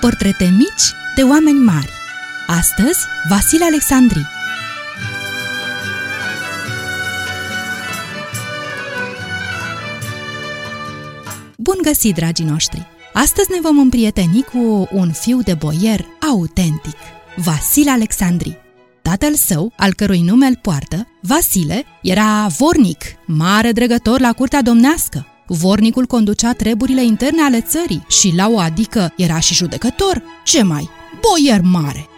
Portrete mici de oameni mari. Astăzi, Vasile Alecsandri. Bun găsit, dragii noștri! Astăzi ne vom împrieteni cu un fiu de boier autentic, Vasile Alecsandri. Tatăl său, al cărui nume îl poartă, Vasile, era vornic, mare dregător la curtea domnească. Vornicul conducea treburile interne ale țării și la o adică era și judecător. Ce mai? Boier mare!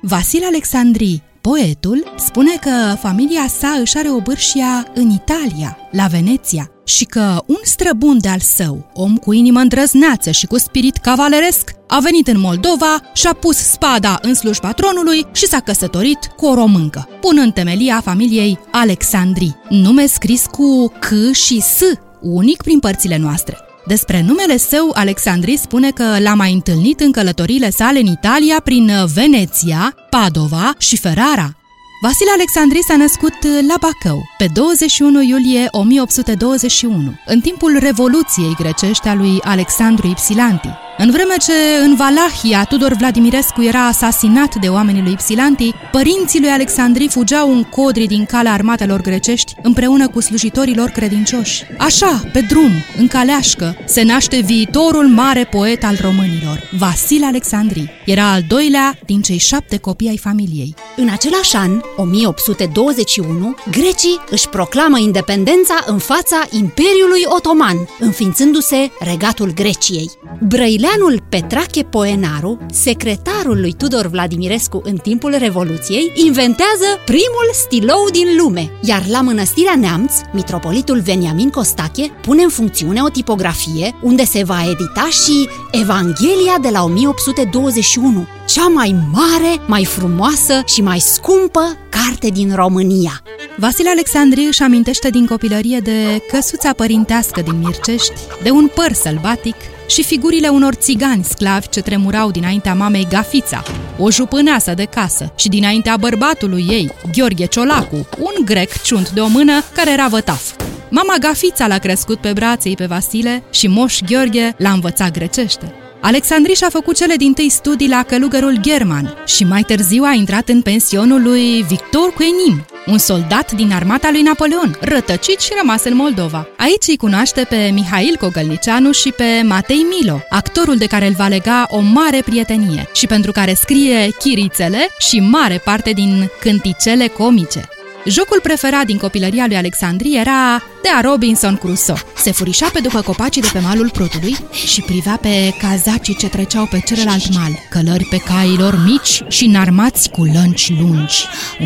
Vasile Alecsandri, poetul, spune că familia sa își are obârșia în Italia, la Veneția, și că un străbun de-al său, om cu inimă îndrăzneață și cu spirit cavaleresc, a venit în Moldova, și-a pus spada în slujba tronului și s-a căsătorit cu o româncă, punând temelia familiei Alecsandri, nume scris cu C și S, unic prin părțile noastre. Despre numele său, Alecsandri spune că l-a mai întâlnit în călătoriile sale în Italia, prin Veneția, Padova și Ferrara. Vasile Alecsandri s-a născut la Bacău, pe 21 iulie 1821, în timpul Revoluției grecești a lui Alexandru Ipsilanti. În vreme ce în Valahia Tudor Vladimirescu era asasinat de oamenii lui Ipsilanti, părinții lui Alecsandri fugeau în codri din calea armatelor grecești împreună cu slujitorii lor credincioși. Așa, pe drum, în caleașcă, se naște viitorul mare poet al românilor, Vasile Alecsandri. Era al doilea din cei 7 copii ai familiei. În același an, 1821, grecii își proclamă independența în fața Imperiului Otoman, înființându-se Regatul Greciei. Brăileanul Petrache Poenaru, secretarul lui Tudor Vladimirescu în timpul Revoluției, inventează primul stilou din lume, iar la Mănăstirea Neamț, mitropolitul Veniamin Costache pune în funcțiune o tipografie unde se va edita și Evanghelia de la 1821, cea mai mare, mai frumoasă și mai scumpă carte din România. Vasile Alecsandri își amintește din copilărie de căsuța părintească din Mircești, de un păr sălbatic și figurile unor țigani sclavi ce tremurau dinaintea mamei Gafița, o jupâneasă de casă, și dinaintea bărbatului ei, Gheorghe Ciolacu, un grec ciunt de o mână care era vătaf. Mama Gafița l-a crescut pe braței pe Vasile și moș Gheorghe l-a învățat grecește. Alecsandri și-a făcut cele dintâi studii la călugărul German și mai târziu a intrat în pensionul lui Victor Cuenim, un soldat din armata lui Napoleon, rătăcit și rămas în Moldova. Aici îi cunoaște pe Mihail Cogălniceanu și pe Matei Milo, actorul de care îl va lega o mare prietenie și pentru care scrie chirițele și mare parte din cânticele comice. Jocul preferat din copilăria lui Alecsandri era de a Robinson Crusoe. Se furișa pe după copacii de pe malul Prutului și privea pe cazacii ce treceau pe celălalt mal, călări pe cailor mici și înarmați cu lănci lungi.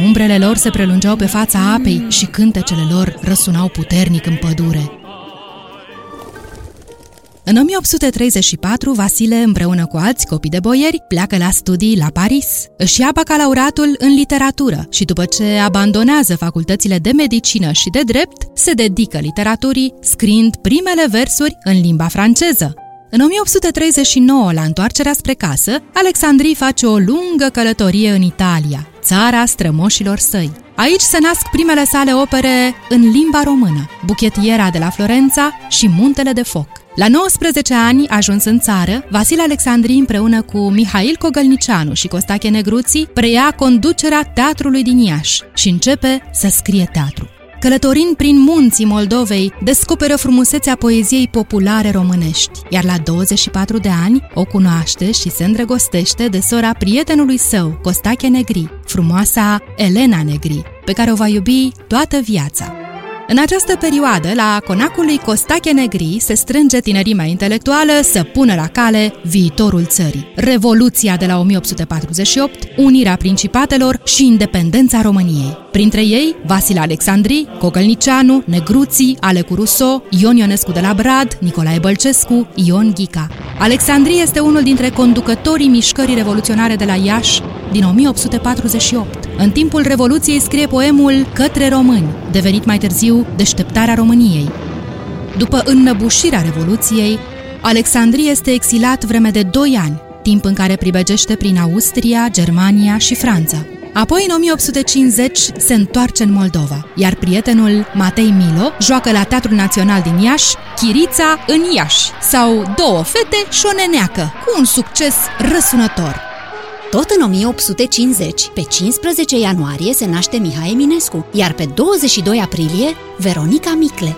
Umbrele lor se prelungeau pe fața apei și cântecele lor răsunau puternic în pădure. În 1834, Vasile, împreună cu alți copii de boieri, pleacă la studii la Paris. Își ia bacalauratul în literatură și după ce abandonează facultățile de medicină și de drept, se dedică literaturii, scriind primele versuri în limba franceză. În 1839, la întoarcerea spre casă, Alecsandri face o lungă călătorie în Italia, țara strămoșilor săi. Aici se nasc primele sale opere în limba română, Buchetiera de la Florența și Muntele de Foc. La 19 ani, ajuns în țară, Vasile Alecsandri împreună cu Mihail Cogălniceanu și Costache Negruți preia conducerea teatrului din Iași și începe să scrie teatru. Călătorind prin munții Moldovei, descoperă frumusețea poeziei populare românești, iar la 24 de ani o cunoaște și se îndrăgostește de sora prietenului său, Costache Negri, frumoasa Elena Negri, pe care o va iubi toată viața. În această perioadă, la conacul lui Costache Negri se strânge tinerimea intelectuală să pună la cale viitorul țării, Revoluția de la 1848, unirea principatelor și independența României. Printre ei, Vasile Alecsandri, Cogălniceanu, Negruții, Alecu Russo, Ion Ionescu de la Brad, Nicolae Bălcescu, Ion Ghica. Alecsandri este unul dintre conducătorii mișcării revoluționare de la Iași din 1848. În timpul Revoluției scrie poemul Către români, devenit mai târziu Deșteptarea României. După înnăbușirea Revoluției, Alecsandri este exilat vreme de 2 ani, timp în care pribegește prin Austria, Germania și Franța. Apoi, în 1850, se întoarce în Moldova, iar prietenul Matei Milo joacă la Teatrul Național din Iași Chirița în Iași, sau Două fete și o neneacă, cu un succes răsunător. Tot în 1850, pe 15 ianuarie, se naște Mihai Eminescu, iar pe 22 aprilie, Veronica Micle.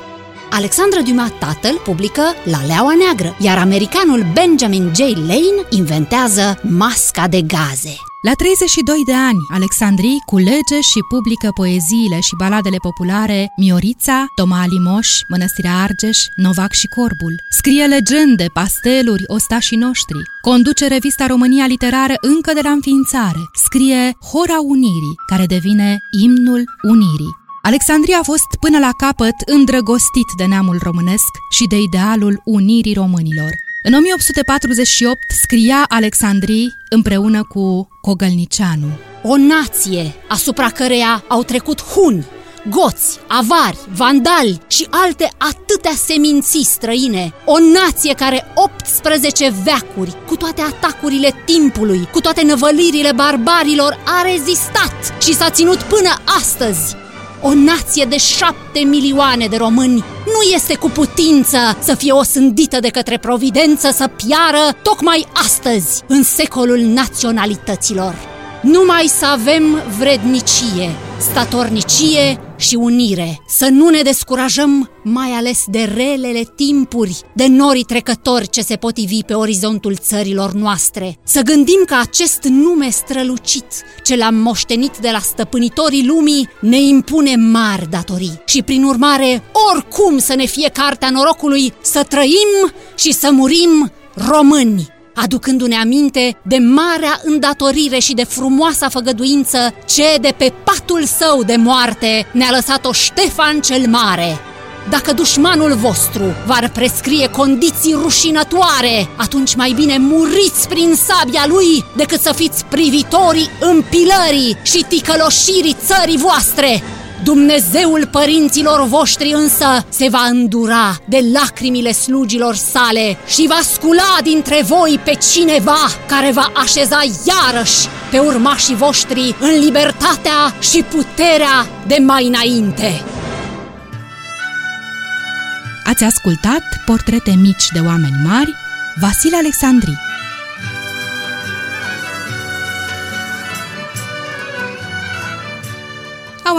Alexandra Duma, tatăl, publică Laleaua Neagră, iar americanul Benjamin J. Lane inventează masca de gaze. La 32 de ani, Alecsandri culege și publică poeziile și baladele populare Miorița, Toma Alimoș, Mănăstirea Argeș, Novac și Corbul. Scrie legende, pasteluri, Ostașii noștri. Conduce revista România Literară încă de la înființare. Scrie Hora Unirii, care devine Imnul Unirii. Alexandria a fost până la capăt îndrăgostit de neamul românesc și de idealul unirii românilor. În 1848 scria Alexandri împreună cu Cogălniceanu: o nație asupra căreia au trecut huni, goți, avari, vandali și alte atâtea seminții străine. O nație care 18 veacuri, cu toate atacurile timpului, cu toate năvălirile barbarilor, a rezistat și s-a ținut până astăzi. O nație de 7 milioane de români nu este cu putință să fie osândită de către providență să piară tocmai astăzi, în secolul naționalităților. Numai să avem vrednicie, statornicie și unire, să nu ne descurajăm mai ales de relele timpuri, de norii trecători ce se potivi pe orizontul țărilor noastre. Să gândim că acest nume strălucit, ce l-am moștenit de la stăpânitorii lumii, ne impune mari datorii și, prin urmare, oricum să ne fie cartea norocului, să trăim și să murim români, aducându-ne aminte de marea îndatorire și de frumoasa făgăduință ce de pe patul său de moarte ne-a lăsat-o Ștefan cel Mare. Dacă dușmanul vostru v-ar prescrie condiții rușinătoare, atunci mai bine muriți prin sabia lui decât să fiți privitorii împilării și ticăloșirii țării voastre. Dumnezeul părinților voștri însă se va îndura de lacrimile slugilor sale și va scula dintre voi pe cineva care va așeza iarăși pe urmașii voștri în libertatea și puterea de mai înainte. Ați ascultat Portrete mici de oameni mari, Vasile Alecsandri. Au